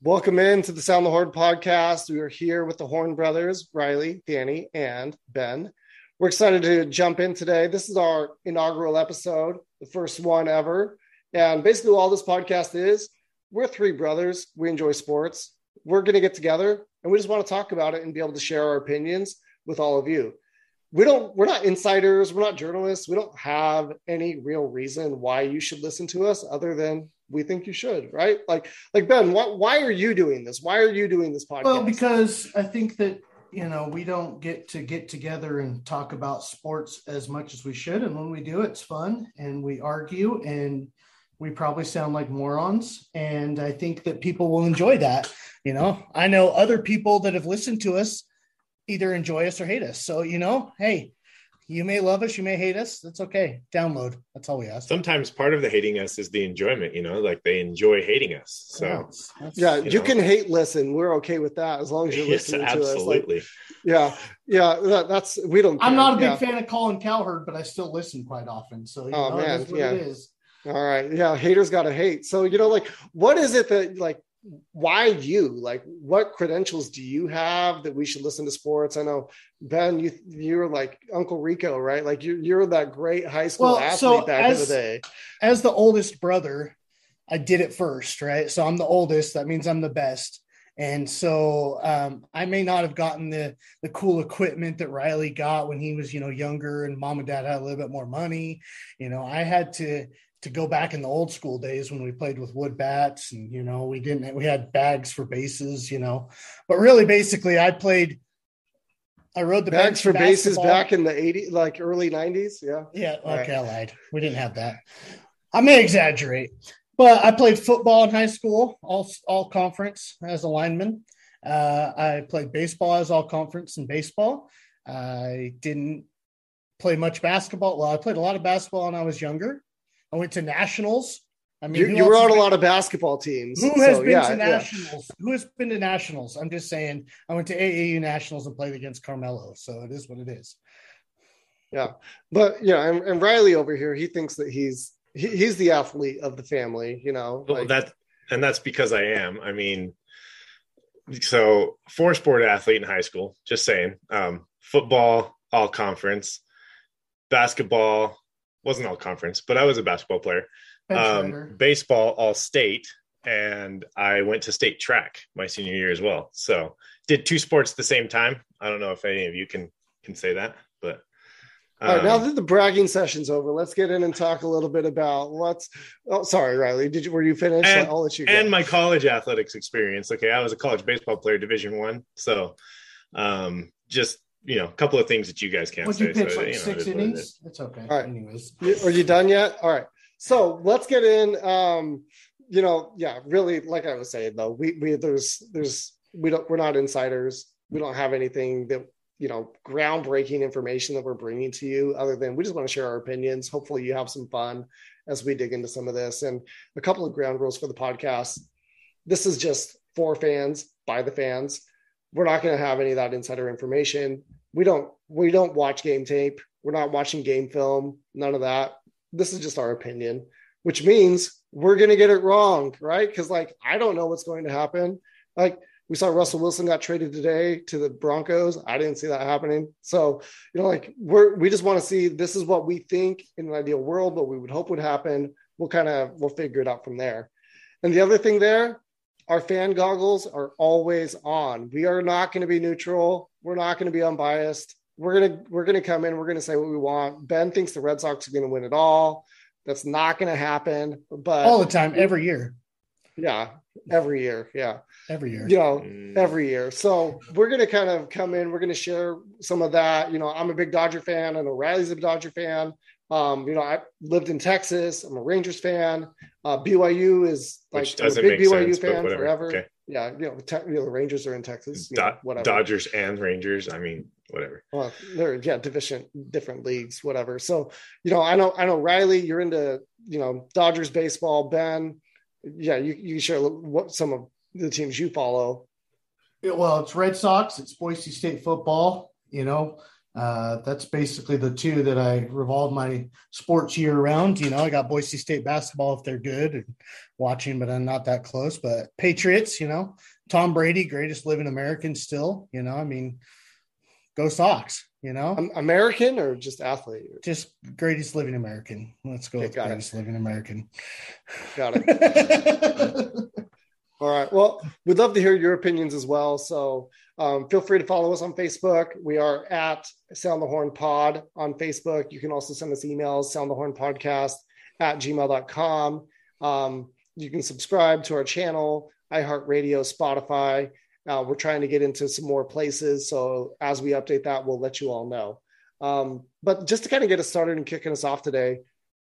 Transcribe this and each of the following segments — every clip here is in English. Welcome in to the Sound the Horn podcast. We are here with the Horn brothers, Riley, Danny, and Ben. We're excited to jump in today. This is our inaugural episode, the first one ever. And basically all this podcast is, we're three brothers. We enjoy sports. We're going to get together and we just want to talk about it and be able to share our opinions with all of you. We're not insiders. We're not journalists. We don't have any real reason why you should listen to us other than we think you should, right? Like Ben, why are you doing this? Why are you doing this podcast? Well, because I think that, you know, we don't get together and talk about sports as much as we should. And when we do, it's fun and we argue and we probably sound like morons. And I think that people will enjoy that. You know, I know other people that have listened to us either enjoy us or hate us. So, you know, hey, you may love us, you may hate us. That's okay. Download. That's all we ask. Sometimes part of the hating us is the enjoyment, you know, like they enjoy hating us. So you can hate listen. We're okay with that as long as you're listening to us. Like, we don't care. I'm not a big fan of Colin Cowherd, but I still listen quite often. So that's what it is. All right. Yeah, haters gotta hate. So, you know, like what is it that why you? Like, what credentials do you have that we should listen to sports? I know, Ben, you're like Uncle Rico, right? Like you're that great high school athlete in the day. As the oldest brother, I did it first, right? So I'm the oldest. That means I'm the best. And so I may not have gotten the cool equipment that Riley got when he was, you know, younger and mom and dad had a little bit more money. You know, I had to go back in the old school days when we played with wood bats and, you know, we had bags for bases, you know, but really basically I rode the bags for bases back in the 80s, like early 90s. Yeah. Yeah. Okay. Right. I lied. We didn't have that. I may exaggerate, but I played football in high school, all conference as a lineman. I played baseball as all conference in baseball. I didn't play much basketball. Well, I played a lot of basketball when I was younger. I went to nationals. I mean, you were on a lot of basketball teams. Who has been to nationals? I'm just saying I went to AAU nationals and played against Carmelo. So it is what it is. Yeah. But and Riley over here, he thinks that he's the athlete of the family, you know, well, that's because I am. I mean, so 4-sport athlete in high school, just saying, football, all conference, basketball, wasn't all conference, but I was a basketball player, baseball, all state. And I went to state track my senior year as well. So did 2 sports at the same time. I don't know if any of you can say that, but all right, now that the bragging session's over, let's get in and talk a little bit about sorry, Riley, were you finished? I'll let you go. And my college athletics experience. Okay. I was a college baseball player, Division 1. So just, you know, a couple of things that you guys can't say. Would you pitch like 6 innings? It's okay. All right. Anyways. Are you done yet? All right. So let's get in. Really, like I was saying though, we're not insiders. We don't have anything that, you know, groundbreaking information that we're bringing to you other than we just want to share our opinions. Hopefully you have some fun as we dig into some of this. And a couple of ground rules for the podcast. This is just for fans, by the fans. We're not going to have any of that insider information. We don't watch game tape. We're not watching game film. None of that. This is just our opinion, which means we're going to get it wrong, right? Because I don't know what's going to happen. We saw Russell Wilson got traded today to the Broncos. I didn't see that happening. So, we just want to see, this is what we think in an ideal world, what we would hope would happen. We'll figure it out from there. And the other thing there, our fan goggles are always on. We are not going to be neutral. We're not going to be unbiased. We're going to come in. We're going to say what we want. Ben thinks the Red Sox are going to win it all. That's not going to happen. But all the time, every year. Yeah, every year. Yeah, every year. Every year. So we're going to kind of come in. We're going to share some of that. You know, I'm a big Dodger fan. I know Riley's a Dodger fan. I lived in Texas. I'm a Rangers fan. BYU is a big BYU fan forever. Okay. Yeah. The Rangers are in Texas, whatever. Dodgers and Rangers. I mean, whatever. Well, they're different leagues, whatever. So, I know Riley, you're into, Dodgers baseball, Ben. Yeah. You share what some of the teams you follow. Well, it's Red Sox. It's Boise State football, That's basically the two that I revolve my sports year round. You know, I got Boise State basketball if they're good and watching, but I'm not that close. But Patriots, you know, Tom Brady, greatest living American still, you know, I mean, go Sox, you know. American or just athlete? Just greatest living American. Let's go with greatest living American. Got it. All right. Well, we'd love to hear your opinions as well. So feel free to follow us on Facebook. We are at Sound the Horn Pod on Facebook. You can also send us emails, soundthehornpodcast@gmail.com. You can subscribe to our channel, iHeartRadio, Spotify. We're trying to get into some more places. So as we update that, we'll let you all know. But just to kind of get us started and kicking us off today,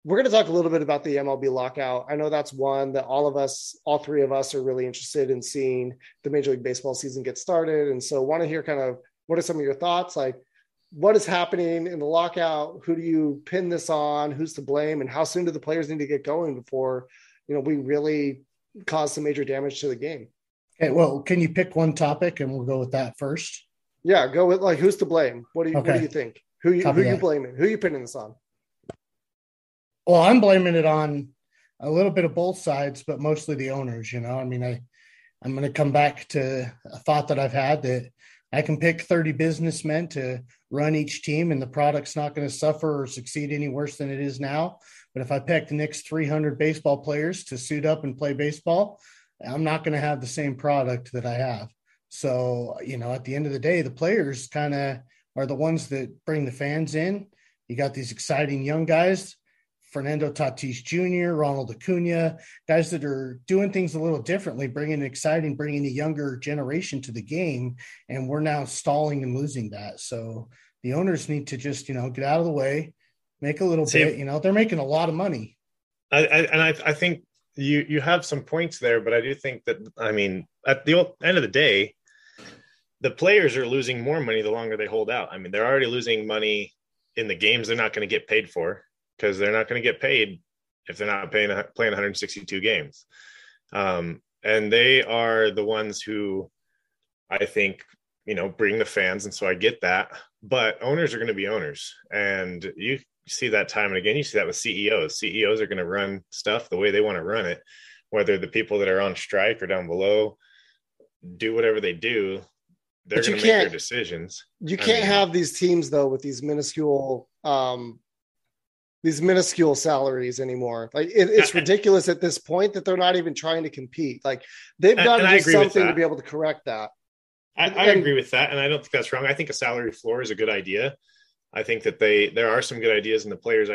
we're going to talk a little bit about the MLB lockout. I know that's one that all three of us are really interested in seeing the Major League Baseball season get started. And so want to hear kind of what are some of your thoughts? Like what is happening in the lockout? Who do you pin this on? Who's to blame? And how soon do the players need to get going before, you know, we really cause some major damage to the game? Okay. Well, can you pick one topic and we'll go with that first? Yeah. Go with like, who's to blame? What do you think? Who are you blaming? Who are you pinning this on? Well, I'm blaming it on a little bit of both sides, but mostly the owners, you know. I mean, I'm going to come back to a thought that I've had that I can pick 30 businessmen to run each team and the product's not going to suffer or succeed any worse than it is now. But if I pick the next 300 baseball players to suit up and play baseball, I'm not going to have the same product that I have. So, you know, at the end of the day, the players kind of are the ones that bring the fans in. You got these exciting young guys, Fernando Tatis Jr., Ronald Acuna, guys that are doing things a little differently, bringing the younger generation to the game. And we're now stalling and losing that. So the owners need to just, you know, get out of the way, make a little bit, you know, they're making a lot of money. I think you have some points there, but I do think that, I mean, at the end of the day, the players are losing more money the longer they hold out. I mean, they're already losing money in the games they're not going to get paid for, because they're not going to get paid if they're not playing 162 games. And they are the ones who I think, you know, bring the fans. And so I get that, but owners are going to be owners. And you see that time and again. You see that with CEOs. CEOs are going to run stuff the way they want to run it, whether the people that are on strike or down below do whatever they do. They're going to make their decisions. You can't have these teams, though, with these minuscule minuscule salaries anymore. Like it's ridiculous at this point that they're not even trying to compete. Like they've got to do something to be able to correct that. I agree with that. And I don't think that's wrong. I think a salary floor is a good idea. I think that there are some good ideas in the players,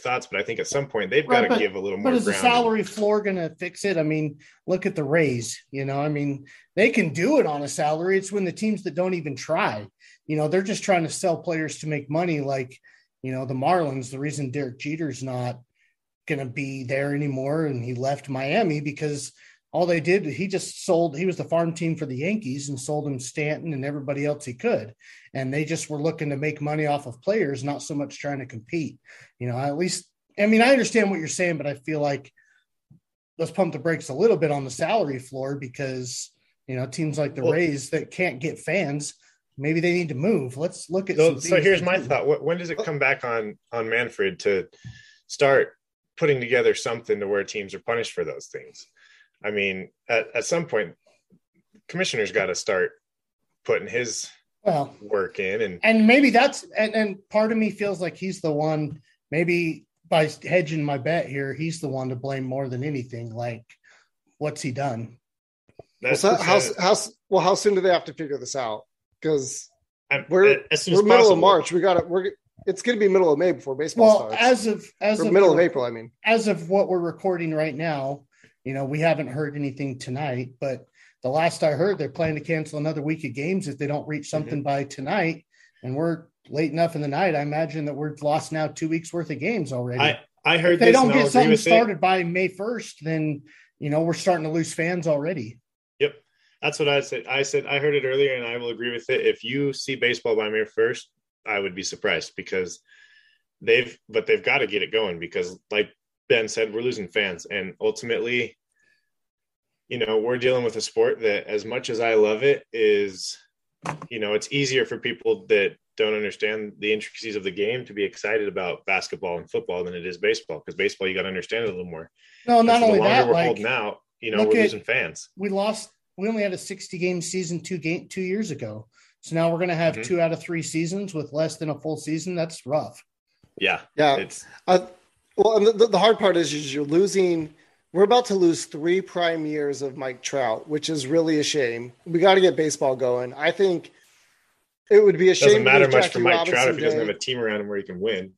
thoughts, but I think at some point they've got to give a little more. But is the salary floor going to fix it? I mean, look at the Rays, you know, I mean, they can do it on a salary. It's when the teams that don't even try, you know, they're just trying to sell players to make money. Like, you know, the Marlins, the reason Derek Jeter's not going to be there anymore and he left Miami because all they did, he was the farm team for the Yankees and sold him Stanton and everybody else he could. And they just were looking to make money off of players, not so much trying to compete. You know, at least, I mean, I understand what you're saying, but I feel like let's pump the brakes a little bit on the salary floor because, you know, teams like the Rays that can't get fans, maybe they need to move. Let's look at so here's my thought. When does it come back on Manfred to start putting together something to where teams are punished for those things? I mean, at some point, commissioner's got to start putting his work in. And maybe that's – and part of me feels like he's the one – maybe by hedging my bet here, he's the one to blame more than anything. Like, what's he done? How soon do they have to figure this out? Because we're middle of March. It's going to be middle of May before baseball starts. Middle of April, I mean. As of what we're recording right now, you know, we haven't heard anything tonight, but the last I heard, they're planning to cancel another week of games if they don't reach something by tonight. And we're late enough in the night. I imagine that we're lost now 2 weeks worth of games already. I heard if they don't get something started by May 1st, then, you know, we're starting to lose fans already. That's what I said. I heard it earlier, and I will agree with it. If you see baseball by May 1st, I would be surprised because they've got to get it going because, like Ben said, we're losing fans. And ultimately, you know, we're dealing with a sport that, as much as I love it, is, you know, it's easier for people that don't understand the intricacies of the game to be excited about basketball and football than it is baseball, because baseball, you got to understand it a little more. No, not only that, we're holding out, we're losing fans. We only had a 60 game season 2 years ago. So now we're going to have 2 out of 3 seasons with less than a full season. That's rough. Yeah. The hard part is you're losing. We're about to lose 3 prime years of Mike Trout, which is really a shame. We got to get baseball going. I think it would be a shame. Doesn't matter much for Mike Trout if he doesn't have a team around him where he can win.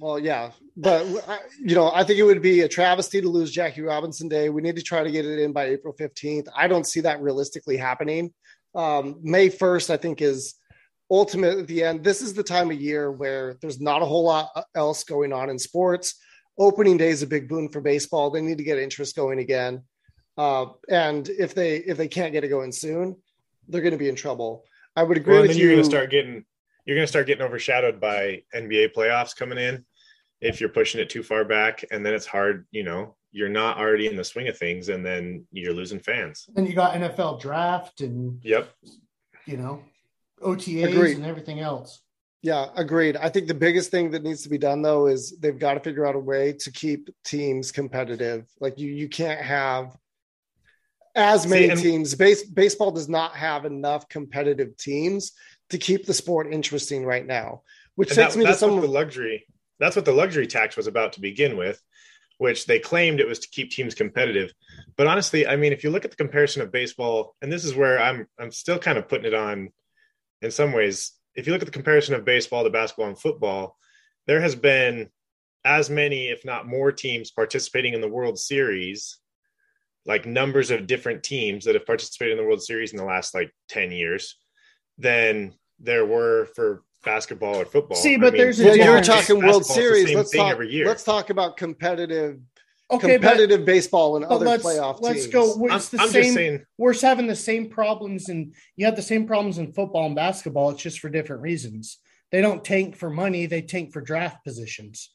Well, yeah, but I think it would be a travesty to lose Jackie Robinson Day. We need to try to get it in by April 15th. I don't see that realistically happening. May 1st, I think, is ultimate at the end. This is the time of year where there's not a whole lot else going on in sports. Opening day is a big boon for baseball. They need to get interest going again. And if they can't get it going soon, they're going to be in trouble. I would agree with you. You're going to start getting overshadowed by NBA playoffs coming in if you're pushing it too far back. And then it's hard, you're not already in the swing of things, and then you're losing fans. And you got NFL draft and OTAs and everything else. Yeah, agreed. I think the biggest thing that needs to be done, though, is they've got to figure out a way to keep teams competitive. Like you can't have as many teams. Baseball does not have enough competitive teams to keep the sport interesting right now, which takes me to some of the luxury. That's what the luxury tax was about to begin with, which they claimed it was to keep teams competitive. But honestly, I mean, if you look at the comparison of baseball, and this is where I'm still kind of putting it on in some ways. If you look at the comparison of baseball to basketball and football, there has been as many, if not more, teams participating in the World Series, like numbers of different teams that have participated in the World Series in the last like 10 years than there were for basketball or football. See, but there's a difference. You're talking World Series. Let's talk about competitive baseball and other playoff teams. Let's go. We're having the same problems, and you have the same problems in football and basketball. It's just for different reasons. They don't tank for money. They tank for draft positions.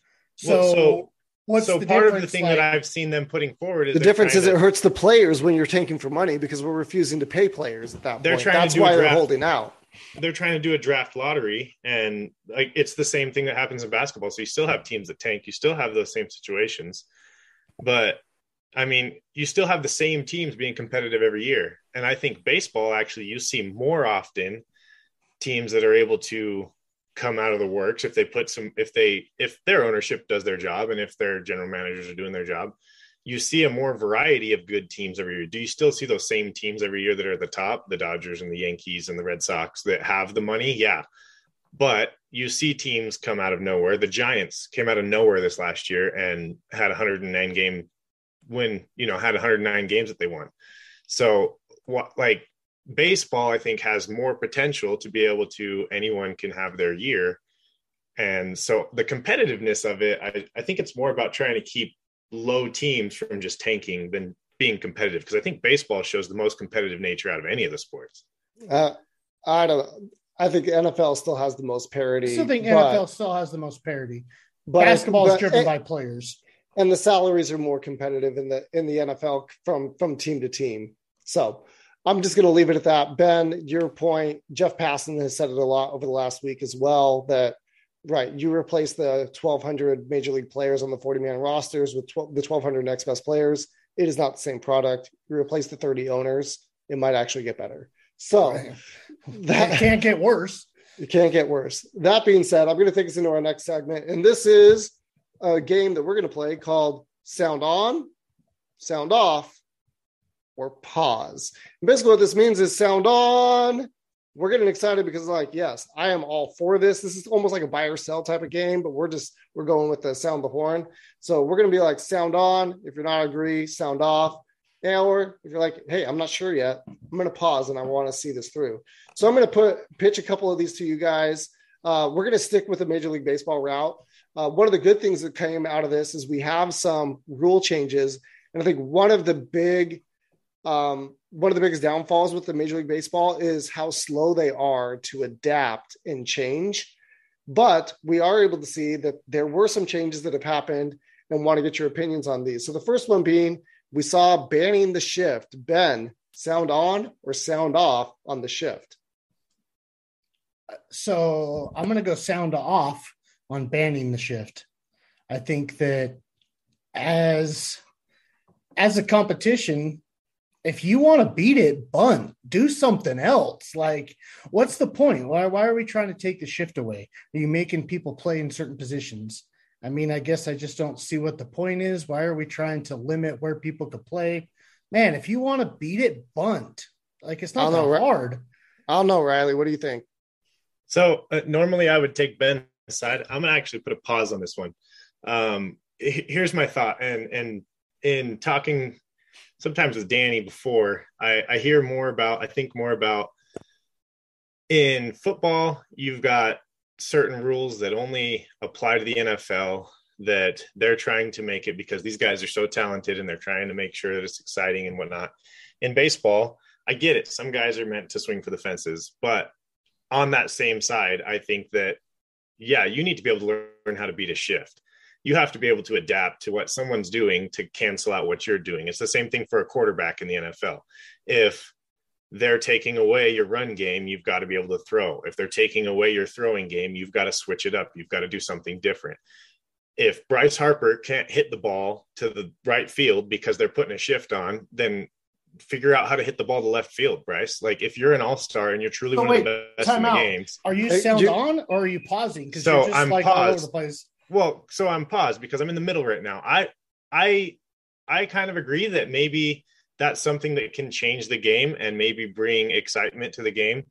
Part of the thing that I've seen them putting forward is the difference is it hurts the players when you're tanking for money, because we're refusing to pay players at that point. That's why they're holding out. They're trying to do a draft lottery, and like it's the same thing that happens in basketball. So you still have teams that tank. You still have those same situations, but I mean, you still have the same teams being competitive every year. And I think baseball, actually, you see more often teams that are able to come out of the works if their ownership does their job and if their general managers are doing their job. You see a more variety of good teams every year. Do you still see those same teams every year that are at the top, the Dodgers and the Yankees and the Red Sox, that have the money? Yeah. But you see teams come out of nowhere. The Giants came out of nowhere this last year and had 109 games that they won. So baseball, I think, has more potential to be able to, anyone can have their year. And so the competitiveness of it, I think it's more about trying to keep low teams from just tanking than being competitive, because I think baseball shows the most competitive nature out of any of the sports. I think NFL still has the most parity. I still think NFL still has the most parity. But basketball is driven by players, and the salaries are more competitive in the NFL from team to team. So I'm just going to leave it at that. Ben, your point, Jeff Passan has said it a lot over the last week as well, that right, you replace the 1,200 major league players on the 40-man rosters with the 1,200 next best players. It is not the same product. You replace the 30 owners, it might actually get better. So that can't get worse. It can't get worse. That being said, I'm going to take us into our next segment. And this is a game that we're going to play called Sound On, Sound Off, or Pause. And basically what this means is Sound On. We're getting excited because, yes, I am all for this. This is almost like a buy or sell type of game, but we're going with the sound the horn. So we're going to be like, sound on. If you're not agree, sound off. Or if you're like, hey, I'm not sure yet, I'm going to pause and I want to see this through. So I'm going to pitch a couple of these to you guys. We're going to stick with the Major League Baseball route. One of the good things that came out of this is we have some rule changes. And I think one of the biggest downfalls with the Major League Baseball is how slow they are to adapt and change. But we are able to see that there were some changes that have happened, and want to get your opinions on these. So the first one being, we saw banning the shift. Ben, sound on or sound off on the shift? So I'm going to go sound off on banning the shift. I think that as a competition, if you want to beat it, bunt, do something else. Like, what's the point? Why are we trying to take the shift away? Are you making people play in certain positions? I mean, I guess I just don't see what the point is. Why are we trying to limit where people could play? Man, if you want to beat it, bunt. Like, it's not that hard. I don't know, Riley. What do you think? So normally I would take Ben aside. I'm going to actually put a pause on this one. Here's my thought. And in talking sometimes with Danny before, I hear more about, I think more about in football, you've got certain rules that only apply to the NFL, that they're trying to make it because these guys are so talented and they're trying to make sure that it's exciting and whatnot. In baseball, I get it. Some guys are meant to swing for the fences, but on that same side, I think that, yeah, you need to be able to learn how to beat a shift. You have to be able to adapt to what someone's doing to cancel out what you're doing. It's the same thing for a quarterback in the NFL. If they're taking away your run game, you've got to be able to throw. If they're taking away your throwing game, you've got to switch it up. You've got to do something different. If Bryce Harper can't hit the ball to the right field because they're putting a shift on, then figure out how to hit the ball to left field, Bryce. Like, if you're an all-star and you're truly one of the best in the games. Are you sound on or are you pausing? Because so you're just all over the place. Well, so I'm paused because I'm in the middle right now. I kind of agree that maybe that's something that can change the game and maybe bring excitement to the game.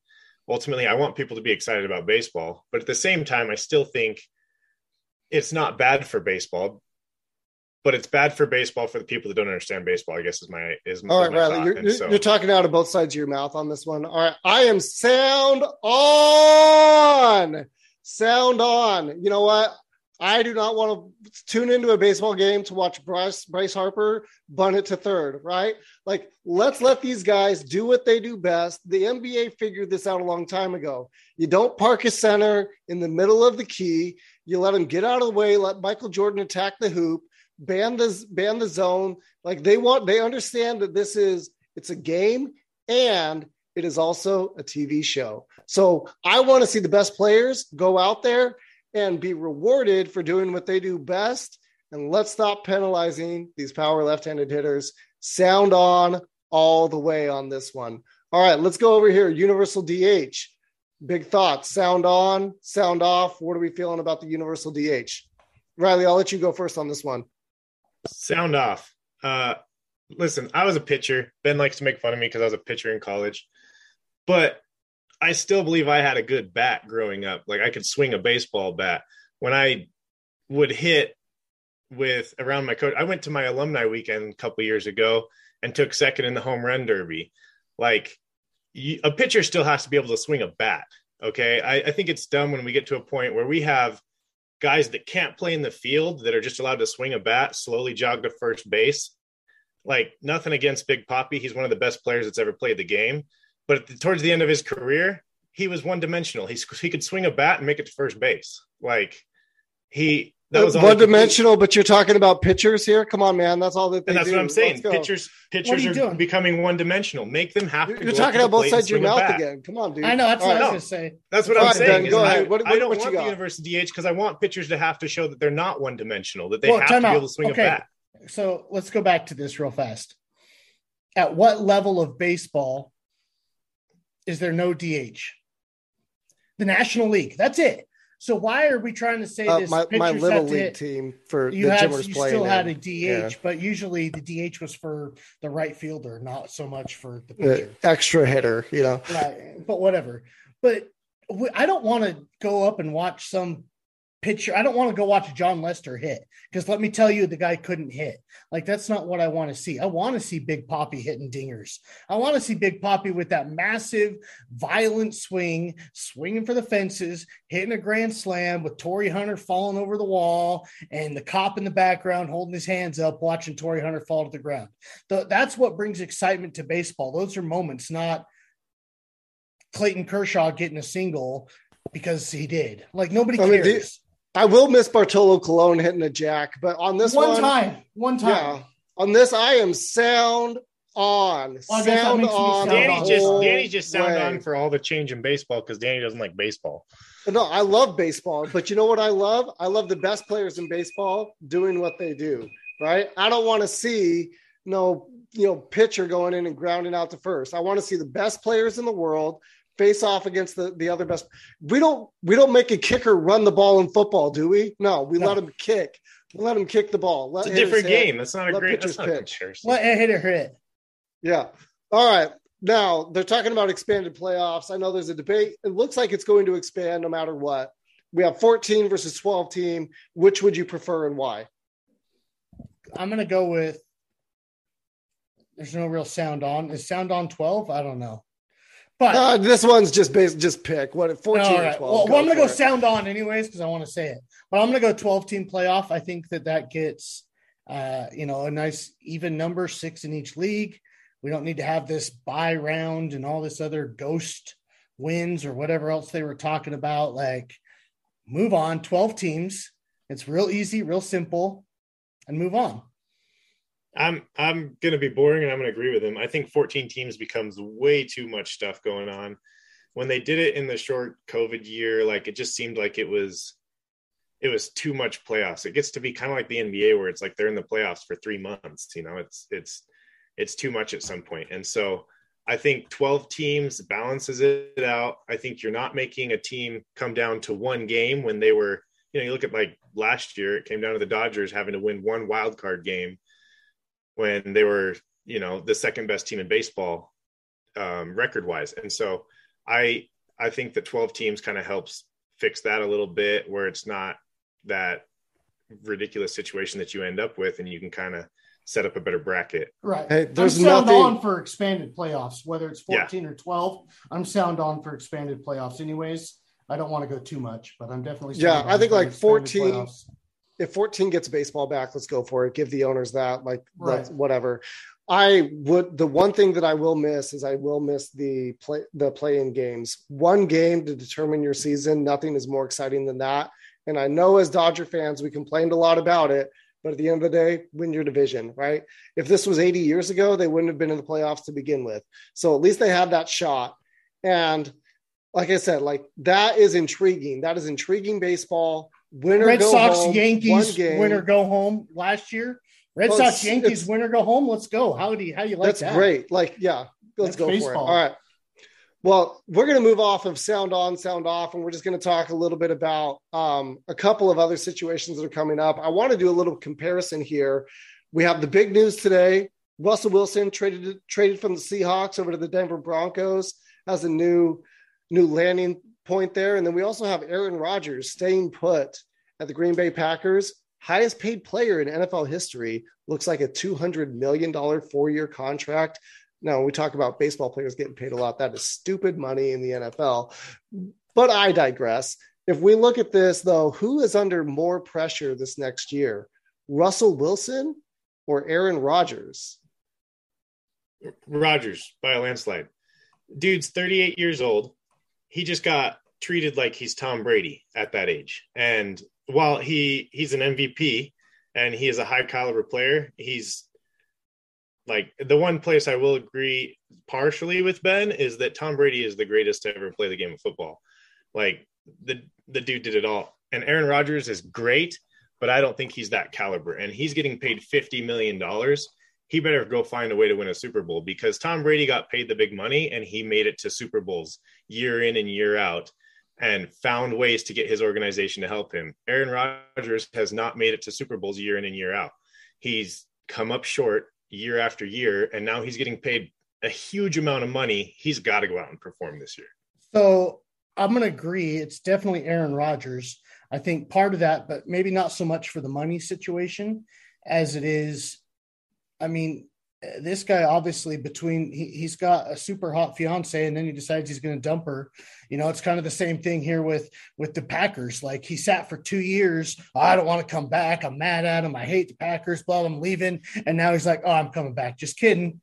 Ultimately, I want people to be excited about baseball, but at the same time, I still think it's not bad for baseball, but it's bad for baseball for the people that don't understand baseball, I guess is my all right, Riley, you're talking out of both sides of your mouth on this one. All right, I am sound on. Sound on. You know what? I do not want to tune into a baseball game to watch Bryce Harper bunt it to third, right? Like, let's let these guys do what they do best. The NBA figured this out a long time ago. You don't park a center in the middle of the key. You let them get out of the way. Let Michael Jordan attack the hoop. Ban the zone. Like, they understand that it's a game and it is also a TV show. So I want to see the best players go out there and be rewarded for doing what they do best. And let's stop penalizing these power left-handed hitters. Sound on all the way on this one. All right, let's go over here. Universal DH. Big thoughts. Sound on, sound off. What are we feeling about the universal DH? Riley, I'll let you go first on this one. Sound off. Listen, I was a pitcher. Ben likes to make fun of me because I was a pitcher in college. But I still believe I had a good bat growing up. Like, I could swing a baseball bat. When I would hit with around my coach, I went to my alumni weekend a couple years ago and took second in the home run derby. Like, a pitcher still has to be able to swing a bat. Okay. I think it's dumb when we get to a point where we have guys that can't play in the field that are just allowed to swing a bat, slowly jog to first base. Like, nothing against Big Papi. He's one of the best players that's ever played the game. But towards the end of his career, he was one-dimensional. He could swing a bat and make it to first base. Like, that was one-dimensional. But you're talking about pitchers here. Come on, man. That's all that they do. And that's what I'm saying. Pitchers are becoming one-dimensional. Make them happy. You're talking about both sides of your mouth again. Come on, dude. I know. That's what I was going to say. That's what I'm saying. Go ahead. I don't want the universal DH because I want pitchers to have to show that they're not one-dimensional. That they have to be able to swing a bat. So let's go back to this real fast. At what level of baseball is there no DH? The National League. That's it. So why are we trying to say this? My little league team for the Jimmers playing. You still had a DH, but usually the DH was for the right fielder, not so much for the pitcher. Extra hitter, you know. Right, but whatever. But I don't want to go up and watch some pitcher. I don't want to go watch John Lester hit because let me tell you, the guy couldn't hit. Like, that's not what I want to see. I want to see Big Papi hitting dingers. I want to see Big Papi with that massive, violent swing, swinging for the fences, hitting a grand slam with Torrey Hunter falling over the wall and the cop in the background holding his hands up, watching Torrey Hunter fall to the ground. That's what brings excitement to baseball. Those are moments, not Clayton Kershaw getting a single because he did. Like, nobody cares. I will miss Bartolo Colon hitting a jack, but on this one time. Yeah, on this, I am sound on. Oh, sound on. Danny's just sound on for all the change in baseball because Danny doesn't like baseball. No, I love baseball, but you know what I love? I love the best players in baseball doing what they do, right? I don't want to see pitcher going in and grounding out to first. I want to see the best players in the world face off against the other best. We don't make a kicker run the ball in football, do we? No, we let him kick. We let him kick the ball. It's a different game. That's not a great pitch. Let a hitter hit. Yeah. All right. Now they're talking about expanded playoffs. I know there's a debate. It looks like it's going to expand no matter what. We have 14 versus 12 team. Which would you prefer and why? I'm going to go with there's no real sound on. Is sound on 12? I don't know. But this one's just pick. What 14 or 12? Well, I'm going to go sound on anyways because I want to say it. But I'm going to go 12-team playoff. I think that gets a nice even number, 6 in each league. We don't need to have this bye round and all this other ghost wins or whatever else they were talking about. Like, move on, 12 teams. It's real easy, real simple, and move on. I'm going to be boring, and I'm going to agree with him. I think 14 teams becomes way too much stuff going on. When they did it in the short COVID year, like, it just seemed like it was too much playoffs. It gets to be kind of like the NBA where it's like they're in the playoffs for 3 months. It's too much at some point. And so I think 12 teams balances it out. I think you're not making a team come down to one game when they were, you look at like last year, it came down to the Dodgers having to win one wild card game when they were, the second best team in baseball record wise. And so I think that 12 teams kind of helps fix that a little bit where it's not that ridiculous situation that you end up with, and you can kind of set up a better bracket. Right. Hey, there's on for expanded playoffs, whether it's 14 or 12. I'm sound on for expanded playoffs anyways. I don't want to go too much, but I'm definitely. Yeah. I think like 14, playoffs. If 14 gets baseball back, let's go for it. Give the owners that, like, right. Whatever. The one thing that I will miss is the play-in games. One game to determine your season. Nothing is more exciting than that. And I know as Dodger fans, we complained a lot about it, but at the end of the day, win your division, right? If this was 80 years ago, they wouldn't have been in the playoffs to begin with. So at least they had that shot. And like I said, like, that is intriguing. That is intriguing baseball. Red Sox, Yankees, winner go home last year. Red Sox, Yankees, winner go home. Let's go. How do you like that? That's great. Like, yeah, let's go for it. All right. Well, we're going to move off of sound on, sound off, and we're just going to talk a little bit about a couple of other situations that are coming up. I want to do a little comparison here. We have the big news today. Russell Wilson traded from the Seahawks over to the Denver Broncos as a new landing point there. And then we also have Aaron Rodgers staying put at the Green Bay Packers. Highest paid player in NFL history. Looks like a $200 million 4-year contract. Now, we talk about baseball players getting paid a lot. That is stupid money in the NFL. But I digress. If we look at this, though, who is under more pressure this next year? Russell Wilson or Aaron Rodgers? Rodgers, by a landslide. Dude's 38 years old. He just got treated like he's Tom Brady at that age. And while he's an MVP and he is a high-caliber player, he's... Like, the one place I will agree partially with Ben is that Tom Brady is the greatest to ever play the game of football. Like, the dude did it all. And Aaron Rodgers is great, but I don't think he's that caliber. And he's getting paid $50 million. He better go find a way to win a Super Bowl, because Tom Brady got paid the big money and he made it to Super Bowls year in and year out and found ways to get his organization to help him. Aaron Rodgers has not made it to Super Bowls year in and year out. He's come up short year after year, and now he's getting paid a huge amount of money. He's got to go out and perform this year. So I'm going to agree. It's definitely Aaron Rodgers. I think part of that, but maybe not so much for the money situation as it is. I mean, this guy, obviously, he's got a super hot fiance, and then he decides he's going to dump her. It's kind of the same thing here with the Packers. Like, he sat for 2 years. Oh, I don't want to come back. I'm mad at him. I hate the Packers. Blah, I'm leaving. And now he's like, oh, I'm coming back. Just kidding,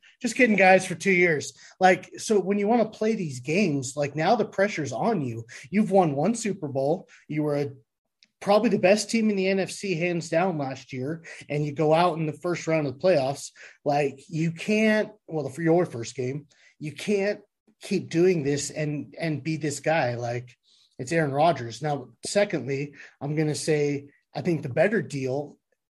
guys, for 2 years. Like, so when you want to play these games, like, now the pressure's on you. You've won one Super Bowl. You were a probably the best team in the NFC hands down last year, and you go out in the first round of the playoffs, like you can't, well, for your first game, you can't keep doing this and be this guy. Like, it's Aaron Rodgers. Now, secondly, I'm going to say I think the better deal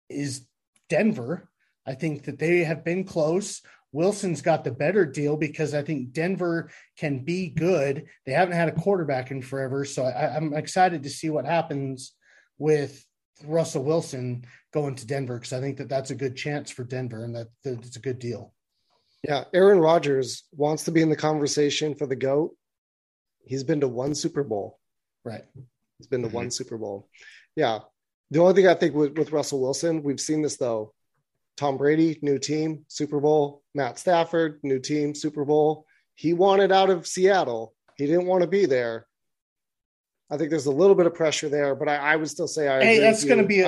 is Denver. I think that they have been close. Wilson's got the better deal because I think Denver can be good. They haven't had a quarterback in forever, so I'm excited to see what happens with Russell Wilson going to Denver, because I think that that's a good chance for Denver and that it's a good deal. Yeah, Aaron Rodgers wants to be in the conversation for the GOAT. He's been to one Super Bowl. Right. He's been to one Super Bowl. Yeah. The only thing I think with Russell Wilson, we've seen this though. Tom Brady, new team, Super Bowl. Matt Stafford, new team, Super Bowl. He wanted out of Seattle. He didn't want to be there. I think there's a little bit of pressure there, but I would still say I agree. That's going to be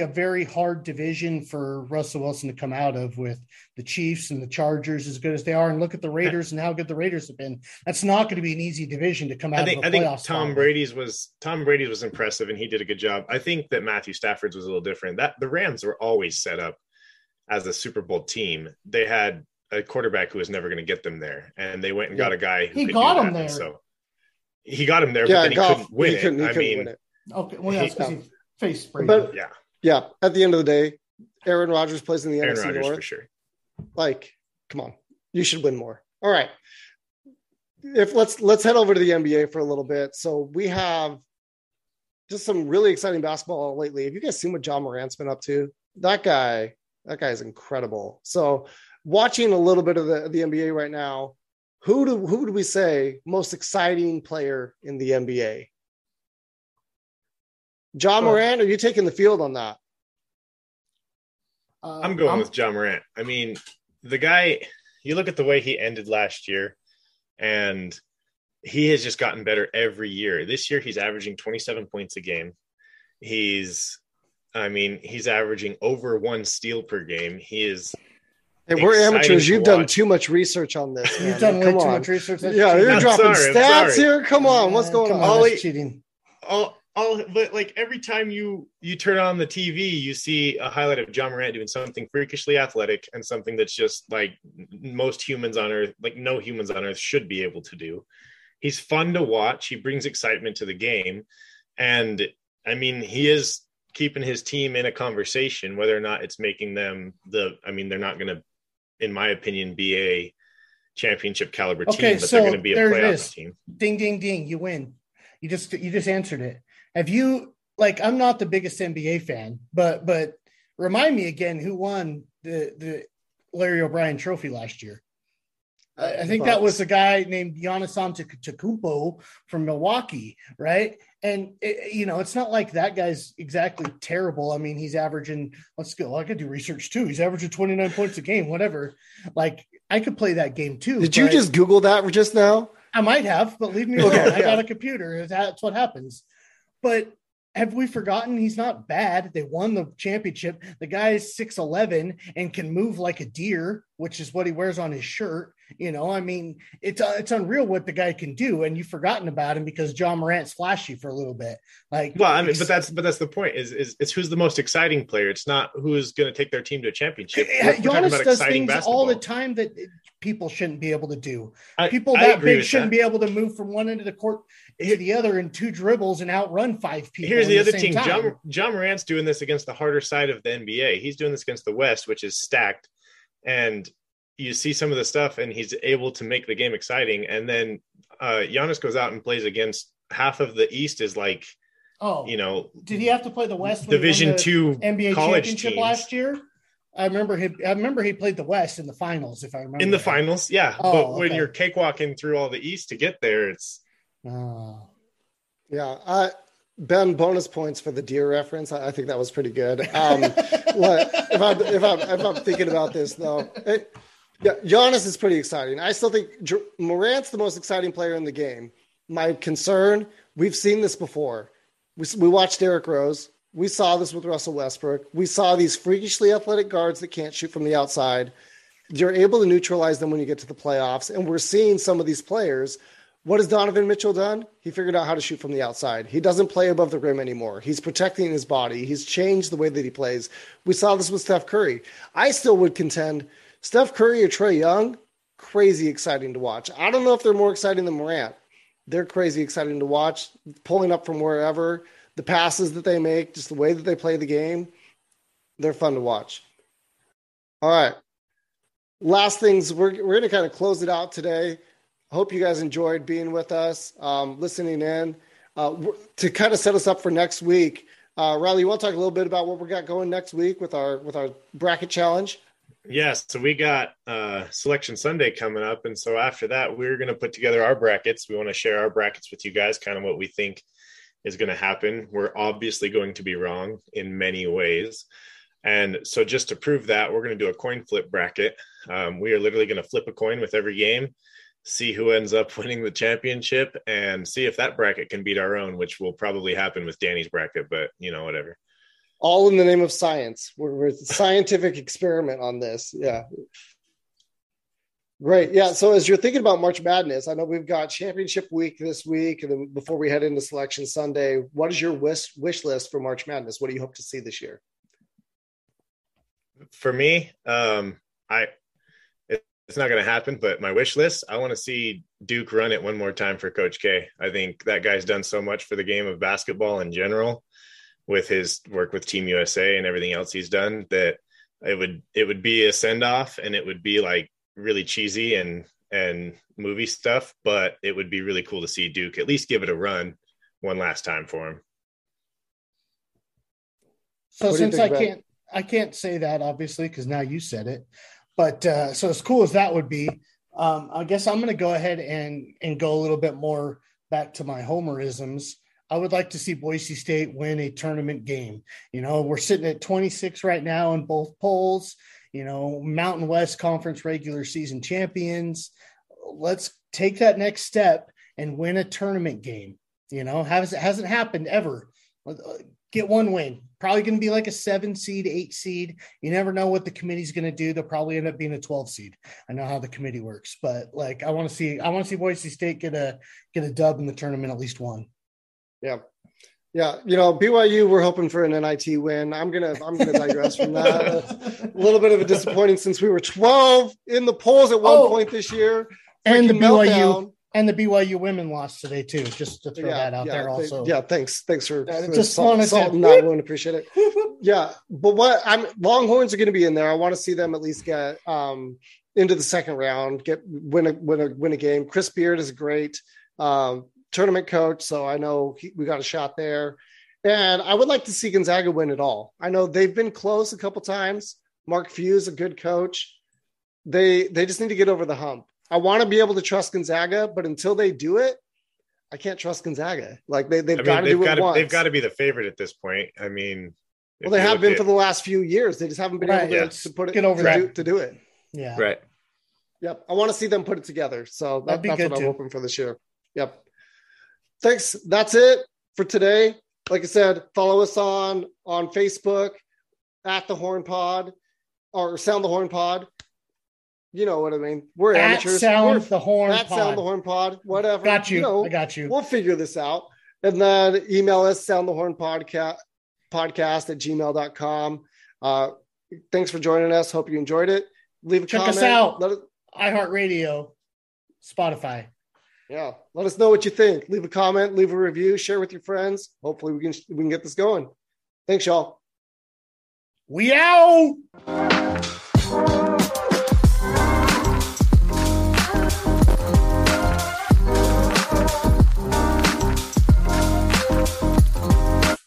a very hard division for Russell Wilson to come out of, with the Chiefs and the Chargers as good as they are, and look at the Raiders and how good the Raiders have been. That's not going to be an easy division to come out of. I think Tom Brady's was impressive, and he did a good job. I think that Matthew Stafford's was a little different. That the Rams were always set up as a Super Bowl team. They had a quarterback who was never going to get them there, and they went and got a guy who got him there. So he got him there, but then he couldn't win it. I mean, okay, well, that's because he faced Brady. But yeah. At the end of the day, Aaron Rodgers plays in the NFC North for sure. Like, come on, you should win more. All right, if let's head over to the NBA for a little bit. So we have just some really exciting basketball lately. Have you guys seen what John Morant's been up to? That guy is incredible. So watching a little bit of the NBA right now. Who do we say most exciting player in the NBA? John Morant, are you taking the field on that? I'm going with John Morant. I mean, the guy, you look at the way he ended last year, and he has just gotten better every year. This year, he's averaging 27 points a game. He's averaging over one steal per game. He is... And we're amateurs. You've done too much research on this. You've done way too much research. Yeah, you're dropping stats here. Come on, what's going on? Ollie, cheating. But like every time you turn on the TV, you see a highlight of John Morant doing something freakishly athletic and something that's just like most humans on earth, like no humans on earth should be able to do. He's fun to watch. He brings excitement to the game, and I mean, he is keeping his team in a conversation, whether or not it's making them they're not going to, in my opinion, be a championship caliber team, but they're going to be a playoff team. Ding, ding, ding. You win. You just answered it. Have you, like, I'm not the biggest NBA fan, but remind me again who won the Larry O'Brien trophy last year. I think that was a guy named Giannis Antetokounmpo from Milwaukee, right? And, it's not like that guy's exactly terrible. I mean, he's averaging, I could do research too. He's averaging 29 points a game, whatever. Like, I could play that game too. Did you just Google that just now? I might have, but leave me alone. I got a computer. That's what happens. But have we forgotten? He's not bad. They won the championship. The guy is 6'11" and can move like a deer, which is what he wears on his shirt. It's unreal what the guy can do, and you've forgotten about him because John Morant's flashy for a little bit. But that's the point. It's who's the most exciting player. It's not who's going to take their team to a championship. Giannis does things all the time that people shouldn't be able to do. People shouldn't be able to move from one end of the court to the other in two dribbles and outrun five people. Here's the other team. John Morant's doing this against the harder side of the NBA. He's doing this against the West, which is stacked, and you see some of the stuff, and he's able to make the game exciting. And then Giannis goes out and plays against half of the East is like, did he have to play the West Division II NBA championship teams last year? I remember he played the West in the finals, if I remember. In the finals, yeah. Oh, but when you're cakewalking through all the East to get there, it's. Oh. Yeah. Ben, bonus points for the deer reference. I think that was pretty good. If I'm thinking about this though. Yeah, Giannis is pretty exciting. I still think Morant's the most exciting player in the game. My concern, we've seen this before. We watched Derrick Rose. We saw this with Russell Westbrook. We saw these freakishly athletic guards that can't shoot from the outside. You're able to neutralize them when you get to the playoffs, and we're seeing some of these players What has Donovan Mitchell done? He figured out how to shoot from the outside. He doesn't play above the rim anymore. He's protecting his body. He's changed the way that he plays. We saw this with Steph Curry. I still would contend Steph Curry or Trae Young, crazy exciting to watch. I don't know if they're more exciting than Morant. They're crazy exciting to watch, pulling up from wherever, the passes that they make, just the way that they play the game. They're fun to watch. All right. Last things, we're going to kind of close it out today. I hope you guys enjoyed being with us, listening in. To kind of set us up for next week, Riley, you want to talk a little bit about what we got going next week with our bracket challenge? Yes, so we got Selection Sunday coming up, and so after that, we're going to put together our brackets. We want to share our brackets with you guys, kind of what we think is going to happen. We're obviously going to be wrong in many ways, and so just to prove that, we're going to do a coin flip bracket. We are literally going to flip a coin with every game, see who ends up winning the championship, and see if that bracket can beat our own, which will probably happen with Danny's bracket, but, you know, whatever. All in the name of science. We're a scientific experiment on this. Yeah. Great. Yeah. So as you're thinking about March Madness, I know we've got championship week this week. And then before we head into Selection Sunday, what is your wish list for March Madness? What do you hope to see this year? For me, it's not going to happen, but my wish list, I want to see Duke run it one more time for Coach K. I think that guy's done so much for the game of basketball in general, with his work with Team USA and everything else he's done, that it would be a send-off, and it would be like really cheesy and movie stuff, but it would be really cool to see Duke at least give it a run one last time for him. So since I can't say that, obviously, because now you said it, but so as cool as that would be, I guess I'm going to go ahead and go a little bit more back to my homerisms. I would like to see Boise State win a tournament game. You know, we're sitting at 26 right now in both polls, you know, Mountain West Conference regular season champions. Let's take that next step and win a tournament game. You know, hasn't happened ever. Get one win. Probably going to be like a 7 seed, 8 seed. You never know what the committee's going to do. They'll probably end up being a 12 seed. I know how the committee works, but like, I want to see Boise State get a dub in the tournament, at least one. Yeah. Yeah. You know, BYU, we're hoping for an NIT win. I'm going to digress from that. A little bit of a disappointing, since we were 12 in the polls at one point this year. And the BYU women lost today too. Just to throw that out there also. Thanks for salting that one. Appreciate it. Yeah. But Longhorns are going to be in there. I want to see them at least get into the second round, win a game. Chris Beard is great. Tournament coach, so I know we got a shot there. And I would like to see Gonzaga win it all. I know they've been close a couple times. Mark Few is a good coach. They just need to get over the hump. I want to be able to trust Gonzaga, but until they do it, I can't trust Gonzaga. Like they've got to do it once. They've got to be the favorite at this point. I mean, well, they have been for the last few years. They just haven't been able to put it to do it. Yeah, right. Yep. I want to see them put it together. So that's what I'm hoping for this year. Yep. Thanks. That's it for today. Like I said, follow us on Facebook at The Horn Pod or Sound the Horn Pod. You know what I mean? We're amateurs. Sound the Horn Pod. Whatever. Got you. I got you. We'll figure this out. And then email us soundthehornpodcast@gmail.com. Thanks for joining us. Hope you enjoyed it. Leave a comment. Check us out. iHeartRadio, Spotify. Yeah. Let us know what you think. Leave a comment, leave a review, share with your friends. Hopefully we can get this going. Thanks, y'all. We out.